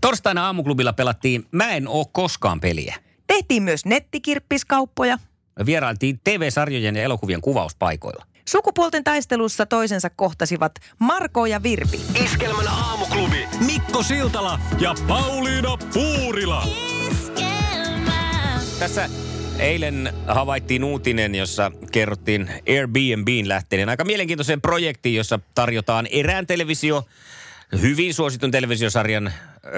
Torstaina aamuklubilla pelattiin Mä en oo koskaan peliä. Tehtiin myös nettikirppiskauppoja. Me vierailtiin TV-sarjojen ja elokuvien kuvauspaikoilla. Sukupuolten taistelussa toisensa kohtasivat Marko ja Virpi. Iskelmän aamuklubi Mikko Siltala ja Pauliina Puurila. Iskelmä. Tässä eilen havaittiin uutinen, jossa kerrottiin Airbnbin lähteneen aika mielenkiintoiseen projektiin, jossa tarjotaan erään hyvin suositun televisiosarjan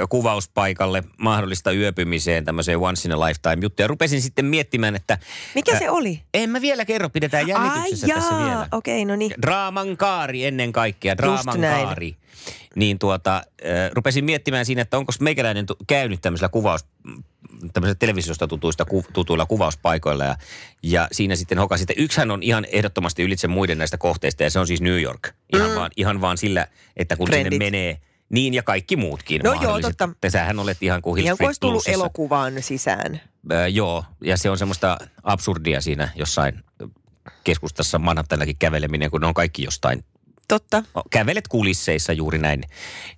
kuvauspaikalle mahdollista yöpymiseen, tämmöiseen once in a lifetime juttuja. Rupesin sitten miettimään, että... Mikä se oli? En mä vielä kerro, pidetään jännityksessä tässä vielä. Okei, no niin. Draaman kaari ennen kaikkea, draaman kaari. Niin rupesin miettimään siinä, että onko meikäläinen käynyt tämmöisellä televisiosta tutuilla kuvauspaikoilla. Ja siinä sitten hokasin, että yksihän on ihan ehdottomasti ylitse muiden näistä kohteista, ja se on siis New York. Ihan vaan sillä, että kun Trendit. Sinne menee... Niin, ja kaikki muutkin. No joo, totta. Sähän olet ihan kuin Hill Street Bluesissa. Ihan kuin olisi tullut elokuvan sisään. Joo, ja se on semmoista absurdia siinä jossain keskustassa Manhattanakin käveleminen, kun ne on kaikki jostain. Totta. Kävelet kulisseissa juuri näin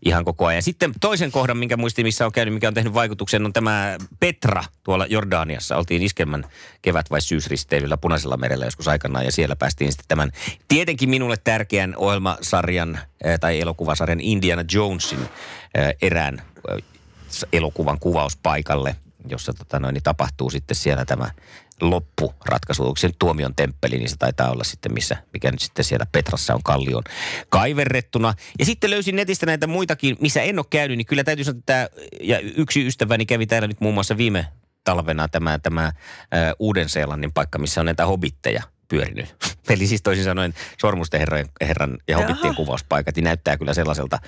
ihan koko ajan. Sitten toisen kohdan, minkä muistin, missä on käynyt, mikä on tehnyt vaikutuksen, on tämä Petra tuolla Jordaniassa. Oltiin Iskelmän kevät- vai syysristeilyllä Punaisella merellä joskus aikanaan, ja siellä päästiin sitten tämän tietenkin minulle tärkeän ohjelmasarjan tai elokuvasarjan Indiana Jonesin erään elokuvan kuvauspaikalle, jossa tapahtuu sitten siellä tämä loppuratkaisu. Onko se tuomion temppeli, niin se taitaa olla sitten mikä nyt sitten siellä Petrassa on kallion kaiverrettuna. Ja sitten löysin netistä näitä muitakin, missä en ole käynyt, niin kyllä täytyy sanoa, että ja yksi ystäväni kävi täällä nyt muun muassa viime talvena tämä Uuden-Seelannin paikka, missä on näitä hobitteja pyörinyt. Eli siis toisin sanoen Sormusten herran ja hobittien kuvauspaikat, niin näyttää kyllä sellaiselta,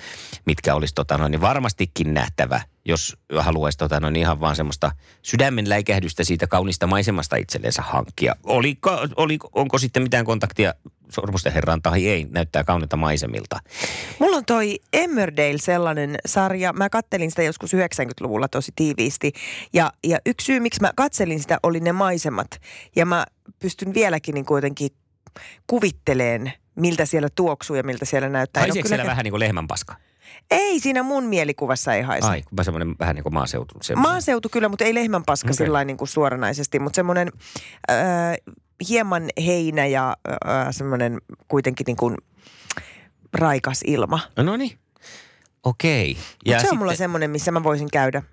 mitkä olisi varmastikin nähtävä, jos haluaisi ihan vaan semmoista sydämen läikähdystä siitä kaunista maisemasta itselleensä hankkia. Onko sitten mitään kontaktia Sormusten herran tai ei, näyttää kaunilta maisemilta. Mulla on toi Emmerdale sellainen sarja, mä kattelin sitä joskus 90-luvulla tosi tiiviisti, ja yksi syy, miksi mä katselin sitä, oli ne maisemat, ja mä pystyn vieläkin niin kuitenkin kuvitteleen, miltä siellä tuoksuu ja miltä siellä näyttää. Haiseeko siellä vähän niin kuin lehmänpaska? Ei, siinä mun mielikuvassa ei haise. Ai, semmoinen vähän niin kuin maaseutu. Semmoinen. Maaseutu kyllä, mutta ei lehmänpaska okay. Sillain niin kuin suoranaisesti, mutta semmoinen... hieman heinä ja semmoinen kuitenkin niin kuin raikas ilma. No niin. Okei. Okay. Se on mulla semmoinen, missä mä voisin käydä.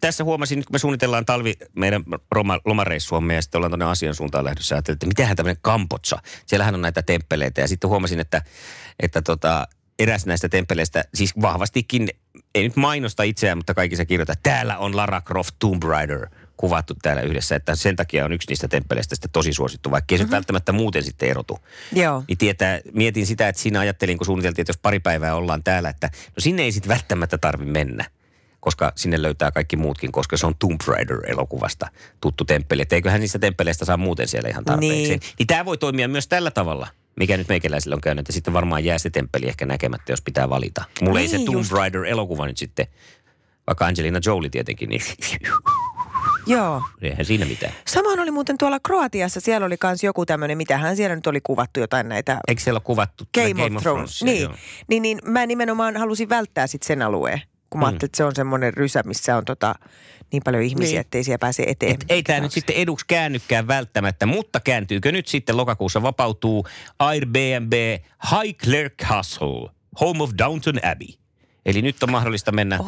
Tässä huomasin, nyt kun me suunnitellaan meidän lomareissuamme ja sitten ollaan tuonne Asian suuntaan lähdössä. Ajattelin, että mitähän tämmöinen Kampotsa. Siellähän on näitä temppeleitä. Ja sitten huomasin, että eräs näistä temppeleistä, siis vahvastikin, ei nyt mainosta itseään, mutta kaikissa kirjoittaa, täällä on Lara Croft Tomb Raider kuvattu täällä yhdessä, että sen takia on yksi niistä temppeleistä sitten tosi suosittu, vaikka ei se välttämättä muuten sitten erotu. Joo. Niin mietin sitä, että siinä ajattelin, kun suunniteltiin, että jos pari päivää ollaan täällä, että no sinne ei sitten välttämättä tarvitse mennä, koska sinne löytää kaikki muutkin, koska se on Tomb Raider-elokuvasta tuttu temppeli, että eiköhän niistä temppeleistä saa muuten siellä ihan tarpeeksi. Niin tämä voi toimia myös tällä tavalla, mikä nyt meikäläisillä on käynyt, että sitten varmaan jää se temppeli ehkä näkemättä, jos pitää valita. Mulla ei se Tomb Raider-elokuva nyt sitten, vaikka Angelina Jolie tietenkin, niin... Joo. Eihän siinä mitään. Samoin oli muuten tuolla Kroatiassa, siellä oli kans joku tämmöinen, mitähän siellä nyt oli kuvattu jotain näitä... Eikö siellä ole kuvattu Game of Thrones? Niin, mä nimenomaan halusin välttää sitten sen alueen, kun mä ajattelin, että se on semmoinen rysä, missä on niin paljon ihmisiä, ettei siellä pääse eteen. Ei tämä nyt sitten eduksi käännykään välttämättä, mutta kääntyykö nyt sitten lokakuussa vapautuu Airbnb Highclere Castle, home of Downton Abbey. Eli nyt on mahdollista mennä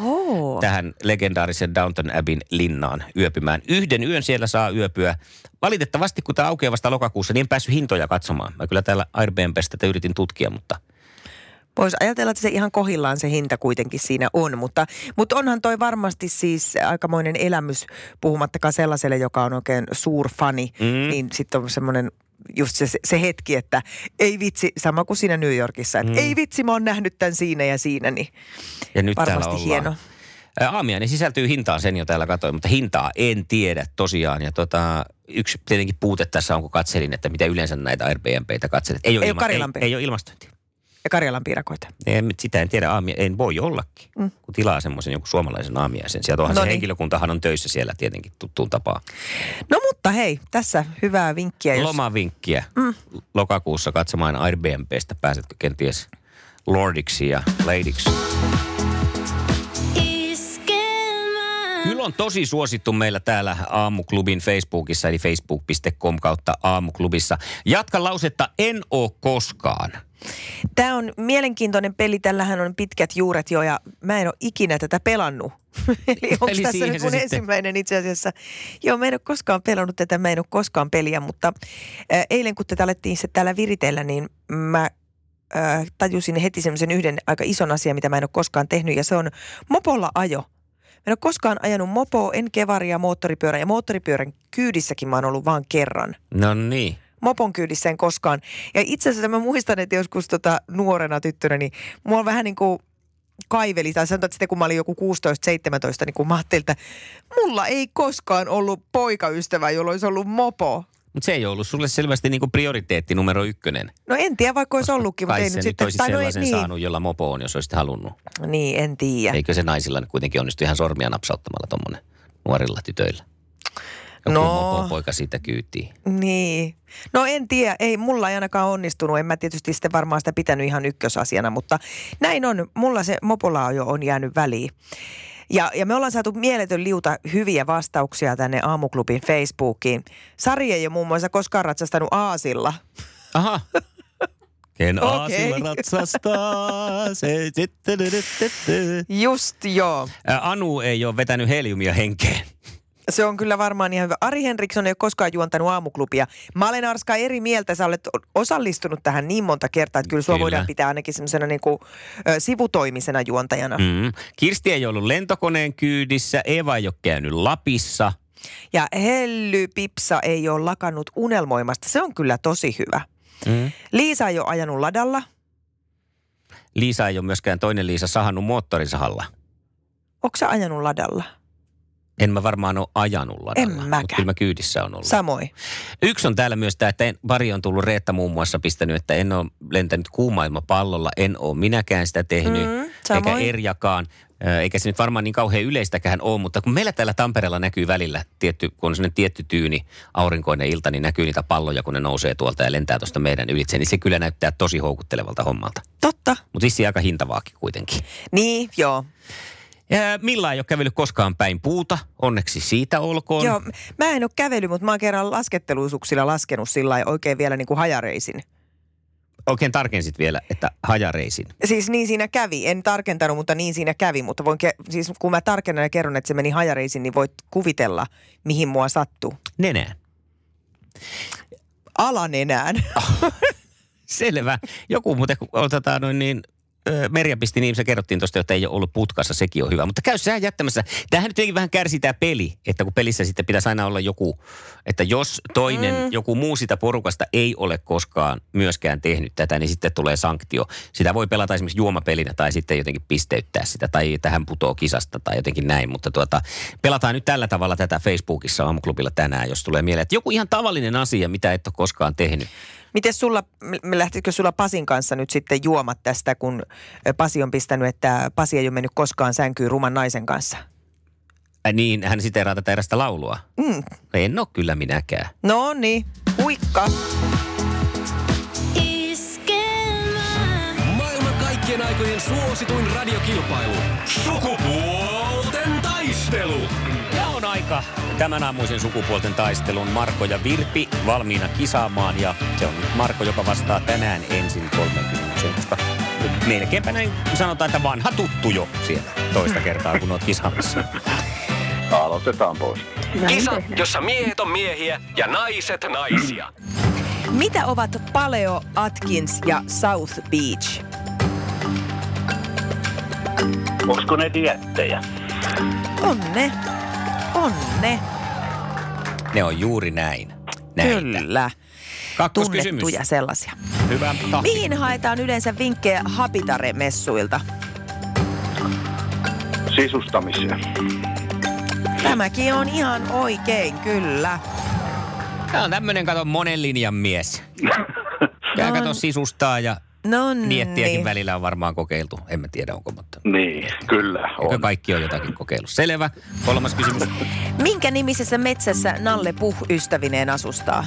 tähän legendaarisen Downton Abbeyn linnaan yöpymään. Yhden yön siellä saa yöpyä. Valitettavasti, kun tämä aukeaa vasta lokakuussa, niin en päässyt hintoja katsomaan. Mä kyllä täällä Airbnbstä tätä yritin tutkia, mutta... Voisi ajatella, että se ihan kohillaan se hinta kuitenkin siinä on, mutta onhan toi varmasti siis aikamoinen elämys, puhumattakaan sellaiselle, joka on oikein suurfani, niin sitten on semmoinen... Just se hetki, että ei vitsi, sama kuin siinä New Yorkissa, että ei vitsi, mä oon nähnyt tämän siinä ja siinä, niin ja nyt varmasti hieno. Aamiainen niin sisältyy hintaan, sen jo täällä katsoin, mutta hintaa en tiedä tosiaan. Ja yksi tietenkin puute tässä on, kun katselin, että mitä yleensä näitä Airbnb:itä katselet. Ei ole ilmastointia. Ja Karjalan piirakoita. Sitä en tiedä, en voi ollakin, kun tilaa semmoisen jonkun suomalaisen aamiaisen. Sieltä onhan se henkilökuntahan on töissä siellä tietenkin tuttuun tapaan. No mutta hei, tässä hyvää vinkkiä. Lomavinkkiä. Lokakuussa katsomaan Airbnbstä. Pääsetkö kenties lordiksi ja ladiksi? Kyllä on tosi suosittu meillä täällä Aamuklubin Facebookissa, eli facebook.com/aamuklubissa. Jatka lausetta, en oo koskaan. Tämä on mielenkiintoinen peli, tällähän on pitkät juuret jo ja mä en ole ikinä tätä pelannut. Eli onko tässä nyt mun ensimmäinen itse asiassa? Joo, mä en ole koskaan pelannut tätä, mä en ole koskaan peliä, mutta eilen kun tätä alettiin se täällä viritellä, niin mä tajusin heti semmoisen yhden aika ison asian, mitä mä en ole koskaan tehnyt ja se on mopolla ajo. Mä en ole koskaan ajanut mopoa, en kevaria, moottoripyörää ja moottoripyörän kyydissäkin mä oon ollut vaan kerran. No niin. Mopon kyydissä en koskaan. Ja itse asiassa mä muistan, että joskus nuorena tyttönä, niin mua vähän niin kuin kaiveli, tai sanotaan, että sitten kun mä olin joku 16-17, niin kun mä ajattelin, että mulla ei koskaan ollut poikaystävä, jolla olisi ollut mopo. Mutta se ei ollut sulle selvästi niin kuin prioriteetti numero 1. No en tiedä, vaikka olisi ollutkin. Mutta ei nyt sitten olisi sellaisen saanut, jolla mopo on, jos olisit halunnut. Niin, en tiedä. Eikö se naisilla kuitenkin onnistu ihan sormia napsauttamalla tuommoinen nuorilla tytöillä? Joku mopopoika siitä kyytiin. Niin. No en tiedä, ei mulla ei ainakaan onnistunut. En mä tietysti sitten varmaan sitä pitänyt ihan ykkösasiana, mutta näin on. Mulla se mopola jo on jäänyt väliin. Ja me ollaan saatu mieletön liuta hyviä vastauksia tänne Aamuklubin Facebookiin. Sari ei ole muun muassa koskaan ratsastanut aasilla. Aha. Ken aasilla ratsastaa se. Just joo. Anu ei ole vetänyt heliumia henkeen. Se on kyllä varmaan ihan hyvä. Ari Henriksson ei ole koskaan juontanut Aamuklubia. Mä olen Arska eri mieltä. Sä olet osallistunut tähän niin monta kertaa, että kyllä sua voidaan pitää ainakin semmoisena niin kuin sivutoimisena juontajana. Kirsti ei ollut lentokoneen kyydissä. Eva ei ole käynyt Lapissa. Ja Helly Pipsa ei ole lakannut unelmoimasta. Se on kyllä tosi hyvä. Liisa ei ole ajanut ladalla. Liisa ei ole myöskään toinen Liisa sahannut moottorisahalla. Ootko sä ajanut ladalla? En mä varmaan ole ajanut ladalla, mutta kyllä mä kyydissä on ollut. Samoin. Yksi on täällä myös tämä, että pari on tullut, Reetta muun muassa pistänyt, että en ole lentänyt kuumailmapallolla, en ole minäkään sitä tehnyt, eikä Erjakaan. Eikä se nyt varmaan niin kauhean yleistäkään ole, mutta kun meillä täällä Tampereella näkyy välillä, kun on sellainen tietty tyyni, aurinkoinen ilta, niin näkyy niitä palloja, kun ne nousee tuolta ja lentää tuosta meidän ylitse, niin se kyllä näyttää tosi houkuttelevalta hommalta. Totta. Mutta vissiin aika hintavaakin kuitenkin. Niin, joo. Milla ei ole kävellyt koskaan päin puuta, onneksi siitä olkoon. Joo, mä en ole kävellyt, mutta mä oon kerran lasketteluisuuksilla laskenut sillä lailla oikein vielä niin kuin hajareisin. Oikein tarkensit vielä, että hajareisin. Siis niin siinä kävi, en tarkentanut, mutta niin siinä kävi. Mutta voin siis kun mä tarkennan ja kerron, että se meni hajareisin, niin voit kuvitella, mihin mua sattuu. Nenään. Alanenään. Selvä. Joku muuten, kun otetaan noin niin... Merja pisti niin, se kerrottiin tuosta, että ei ole ollut putkassa, sekin on hyvä. Mutta käy sä jättämässä. Tämähän nyt tietenkin vähän kärsii tämä peli, että kun pelissä sitten pitäisi aina olla joku, että jos toinen, joku muu sitä porukasta ei ole koskaan myöskään tehnyt tätä, niin sitten tulee sanktio. Sitä voi pelata esimerkiksi juomapelinä tai sitten jotenkin pisteyttää sitä tai tähän putoo kisasta tai jotenkin näin. Mutta pelataan nyt tällä tavalla tätä Facebookissa Aamuklubilla tänään, jos tulee mieleen, että joku ihan tavallinen asia, mitä et ole koskaan tehnyt. Miten sulla, lähtisikö sulla Pasin kanssa nyt sitten juomat tästä, kun Pasi on pistänyt, että Pasi ei ole mennyt koskaan sänkyyn ruman naisen kanssa? Niin, hän siteeraa tätä erästä laulua. En ole kyllä minäkään. No niin, huikka. Iskelmä. Maailman kaikkien aikojen suosituin radiokilpailu. Sukupuolten taistelu. On aika tämän aamuisen sukupuolten taistelun Marko ja Virpi valmiina kisaamaan ja se on Marko, joka vastaa tänään ensin 30, koska melkeinpä näin sanotaan, että vanha tuttu jo siellä toista kertaa, kun olet kisaamassa. Aloitetaan pois. Kisa, jossa miehet on miehiä ja naiset naisia. Mitä ovat Paleo, Atkins ja South Beach? Onko ne diettejä? On ne. Onne. Ne on juuri näin. Näitä. Kyllä. Tunnettuja sellaisia. Hyvä. Tahti. Mihin haetaan yleensä vinkkejä Habitare-messuilta? sisustamiseen. Tämäkin on ihan oikein, kyllä. Tämä on tämmöinen, kato, monen linjan mies. Tää kato sisustaa ja diettiäkin niin. Välillä on varmaan kokeiltu. En mä tiedä, onko, mutta... Niin, diettiä. Kyllä on. Eikö kaikki on jotakin kokeillut? Selvä. Kolmas kysymys. Minkä nimisessä metsässä Nalle Puh ystävineen asustaa?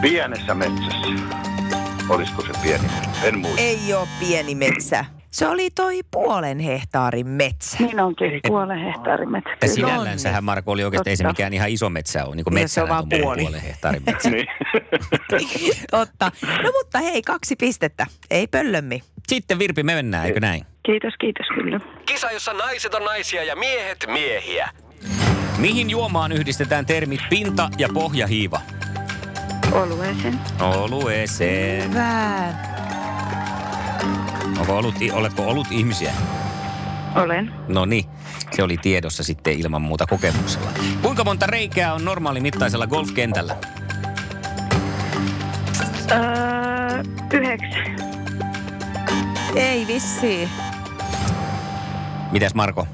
Pienessä metsässä. Olisiko se pieni? En muista. Ei ole pieni metsä. Se oli toi 0,5 hehtaarin metsä. Niin onkin, 0,5 hehtaarin metsä. Ja sinällänsähän, Marko, oli oikeasti, ei se mikään ihan iso metsä ole. Niin kuin metsä on vaan 0,5 hehtaarin metsä. Totta. No mutta hei, 2 pistettä. Ei pöllömmi. Sitten Virpi, me mennään, eikö näin? Kiitos, kiitos kyllä. Kisa, jossa naiset on naisia ja miehet miehiä. Mihin juomaan yhdistetään termit pinta- ja pohjahiiva? Olueeseen. Olueeseen. Hyvä. Oletko ollut ihmisiä? Olen. No niin, se oli tiedossa sitten ilman muuta kokemuksella. Kuinka monta reikää on normaali mittaisella golfkentällä? 9. Ei vissiin. Mitäs Marko?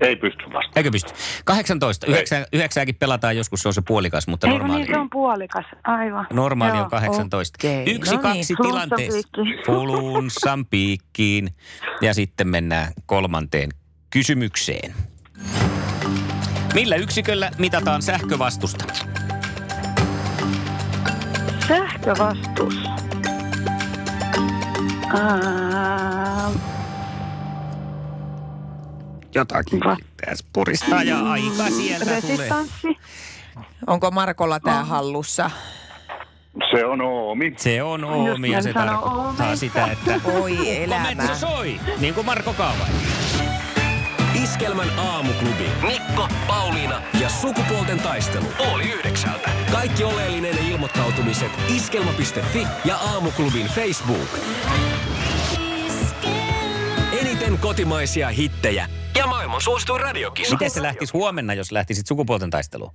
Ei pysty vastaan. Eikö pysty? 18. 9kin pelataan joskus, se on se puolikas, mutta ei, normaali. Niin, se on puolikas, aivan. Normaali joo. On 18. Okay. 1-2 tilanteessa. Flunssan piikkiin. Ja sitten mennään 3. kysymykseen. Millä yksiköllä mitataan sähkövastusta? Sähkövastus. Jotakin pitäisi puristaa ja aika sieltä tulee. Onko Markolla tää hallussa? Se on oomi. Se on oomi ja se tarkoittaa sitä, että... Oi elämä. Metsä soi, niin kuin Marko kaavaili. Iskelmän aamuklubi. Mikko, Pauliina ja sukupuolten taistelu. Oli 9:00. Kaikki oleellinen ilmoittautumiset iskelma.fi ja aamuklubin Facebook. Eniten kotimaisia hittejä. Ja maailman suosituin radiokisa. Miten se lähtisi huomenna, jos lähtisit sukupuolten taisteluun?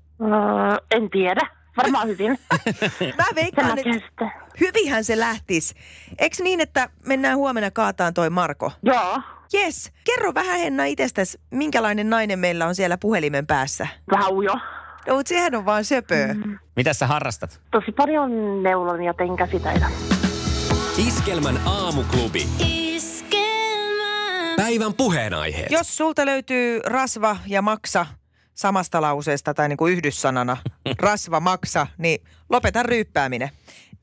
En tiedä. Varmaan hyvin. Mä veikkaan, että hyvinhän se lähtisi. Eiks niin, että mennään huomenna kaataan toi Marko? Joo. Jes. Kerro vähän, Henna, itsestäsi, minkälainen nainen meillä on siellä puhelimen päässä? Vähän ujo. No, mutta sehän on vaan söpöä. Mitä sä harrastat? Tosi paljon neulon ja tenkäsitaita. Iskelmän aamuklubi. Päivän puheenaiheet. Jos sulta löytyy rasva ja maksa samasta lauseesta tai niin kuin yhdyssanana, rasva, maksa, niin lopeta ryyppääminen.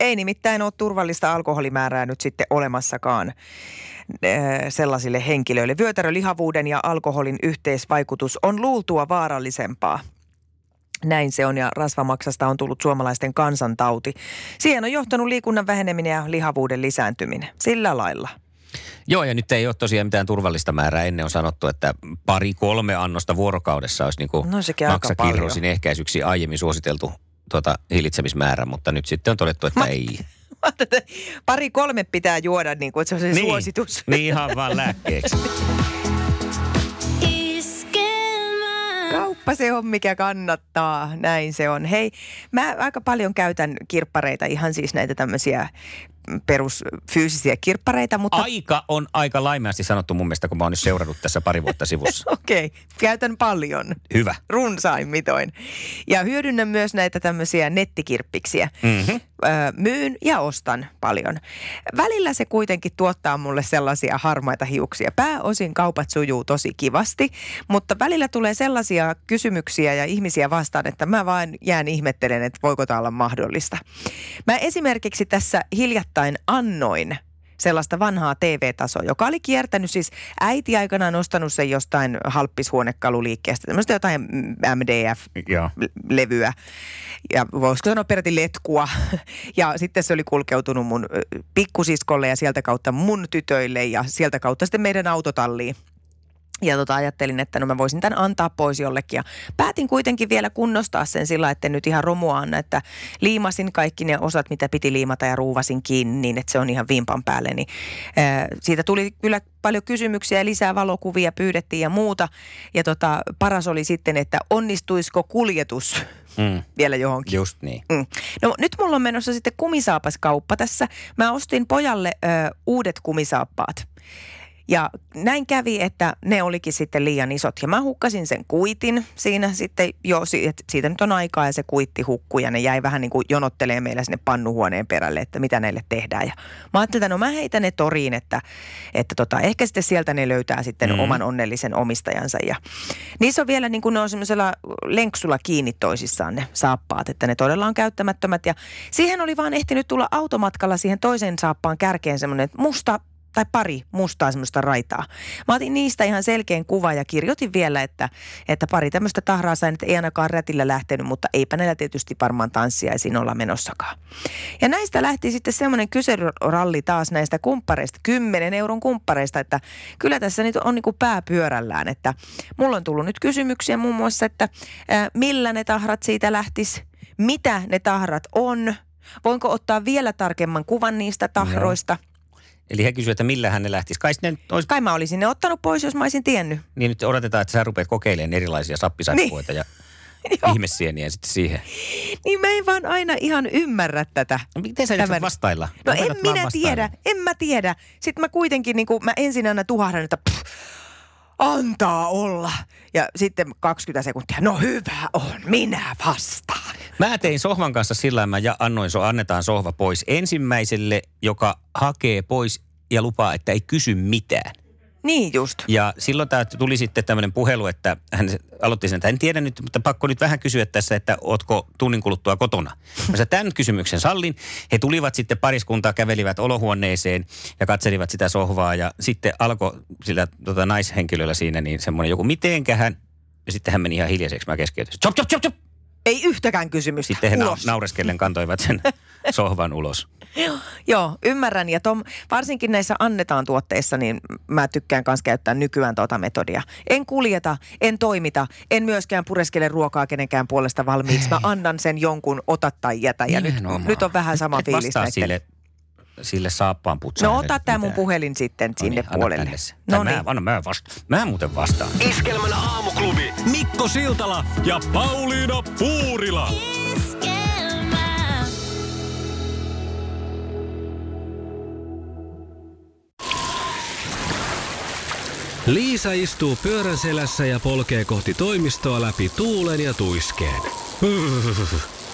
Ei nimittäin ole turvallista alkoholimäärää nyt sitten olemassakaan sellaisille henkilöille. Vyötärölihavuuden ja alkoholin yhteisvaikutus on luultua vaarallisempaa. Näin se on, ja rasvamaksasta on tullut suomalaisten kansantauti. Siihen on johtanut liikunnan väheneminen ja lihavuuden lisääntyminen. Sillä lailla. Joo, ja nyt ei ole tosiaan mitään turvallista määrää. Ennen on sanottu, että 2-3 annosta vuorokaudessa olisi niin kuin maksakirrosin ehkäisyksi aiemmin suositeltu hillitsemismäärä, mutta nyt sitten on todettu, että ei. 2-3 pitää juoda, niin kuin, että se on se niin, suositus. Niin, ihan vaan lääkkeeksi. Kauppa se on, mikä kannattaa. Näin se on. Hei, mä aika paljon käytän kirppareita, ihan siis näitä tämmöisiä perusfyysisiä kirppareita, mutta... Aika on aika laimeasti sanottu mun mielestä, kun mä oon nyt seurannut tässä pari vuotta sivussa. Okei, käytän paljon. Hyvä. Runsain mitoin. Ja hyödynnän myös näitä tämmöisiä nettikirppiksiä. Mm-hmm. Myyn ja ostan paljon. Välillä se kuitenkin tuottaa mulle sellaisia harmaita hiuksia. Pääosin kaupat sujuu tosi kivasti, mutta välillä tulee sellaisia kysymyksiä ja ihmisiä vastaan, että mä vaan jään ihmettelen, että voiko tää olla mahdollista. Mä esimerkiksi tässä hiljattain annoin sellaista vanhaa TV-tasoa, joka oli kiertänyt, siis äiti aikanaan ostanut sen jostain halppishuonekaluliikkeestä, tämmöistä jotain MDF-levyä ja voisiko sanoa peräti letkua. Ja sitten se oli kulkeutunut mun pikkusiskolle ja sieltä kautta mun tytöille ja sieltä kautta sitten meidän autotalliin. Ja ajattelin, että no mä voisin tämän antaa pois jollekin ja päätin kuitenkin vielä kunnostaa sen sillä, että nyt ihan romua anna, että liimasin kaikki ne osat, mitä piti liimata ja ruuvasin kiinni niin, että se on ihan vimpan päälle. Niin, siitä tuli kyllä paljon kysymyksiä ja lisää valokuvia pyydettiin ja muuta ja paras oli sitten, että onnistuisiko kuljetus vielä johonkin. Just niin. No nyt mulla on menossa sitten kumisaapaskauppa tässä. Mä ostin pojalle uudet kumisaappaat. Ja näin kävi, että ne olikin sitten liian isot. Ja mä hukkasin sen kuitin siinä sitten jo, että siitä nyt on aikaa ja se kuitti hukkui. Ja ne jäi vähän niin kuin jonottelemaan meillä sinne pannuhuoneen perälle, että mitä näille tehdään. Ja mä ajattelin, että no mä heitän ne toriin, että ehkä sitten sieltä ne löytää sitten oman onnellisen omistajansa. Ja niissä on vielä niin kuin ne on semmoisella lenksulla kiinni toisissaan ne saappaat, että ne todella on käyttämättömät. Ja siihen oli vaan ehtinyt tulla automatkalla siihen toiseen saappaan kärkeen semmoinen musta tai pari mustaa semmoista raitaa. Mä otin niistä ihan selkeän kuva ja kirjoitin vielä, että pari tämmöistä tahraa sain, että ei ainakaan rätillä lähtenyt, mutta eipä näillä tietysti varmaan tanssiaisiin olla menossakaan. Ja näistä lähti sitten semmoinen kyselyralli taas näistä kumppareista, 10 euron kumppareista, että kyllä tässä nyt on niin kuin pää pyörällään, että mulla on tullut nyt kysymyksiä muun muassa, että millä ne tahrat siitä lähtis, mitä ne tahrat on, voinko ottaa vielä tarkemman kuvan niistä tahroista. No. Eli hän kysyy, että millähän ne lähtisi. Kai mä olisin ne ottanut pois, jos mä olisin tiennyt. Niin nyt odotetaan, että sä rupeat kokeilemaan erilaisia sappisakkoita ja ihmessieniä sitten siihen. Niin mä en vaan aina ihan ymmärrä tätä. No, miten sä nyt vastailla? No en minä tiedä, en mä tiedä. Sitten mä kuitenkin, niin kuin mä ensin aina tuhahdan, että antaa olla. Ja sitten 20 sekuntia, no hyvä on, minä vastaan. Mä tein sohvan kanssa sillä tavalla, ja annetaan sohva pois ensimmäiselle, joka hakee pois ja lupaa, että ei kysy mitään. Niin just. Ja silloin tää tuli sitten tämmöinen puhelu, että hän aloitti sen, että en tiedä nyt, mutta pakko nyt vähän kysyä tässä, että ootko tunnin kuluttua kotona. Mä tämän kysymyksen sallin. He tulivat sitten pariskuntaa, kävelivät olohuoneeseen ja katselivat sitä sohvaa ja sitten alkoi sillä naishenkilöllä siinä niin semmoinen joku mitenkähän. Ja sitten hän meni ihan hiljaiseksi, mä keskeytyin. Chop, chop, chop, chop. Ei yhtäkään kysymystä. Sitten he naureskellen kantoivat sen sohvan ulos. Joo, ymmärrän. Ja varsinkin näissä annetaan tuotteissa, niin mä tykkään kanssa käyttää nykyään metodia. En kuljeta, en toimita, en myöskään pureskele ruokaa kenenkään puolesta valmiiksi. Mä annan sen jonkun ota tai jätä. Ja nyt on vähän sama fiilis. Vastaa sille saappaan putsaan. No ota tää mun puhelin sitten sinne puolelle. Noniin. Mä muuten vastaan. Iskelmän aamuklubi. Mikko Siltala ja Pauliina Puurila. Iskelmä. Liisa istuu pyörän selässä ja polkee kohti toimistoa läpi tuulen ja tuiskeen.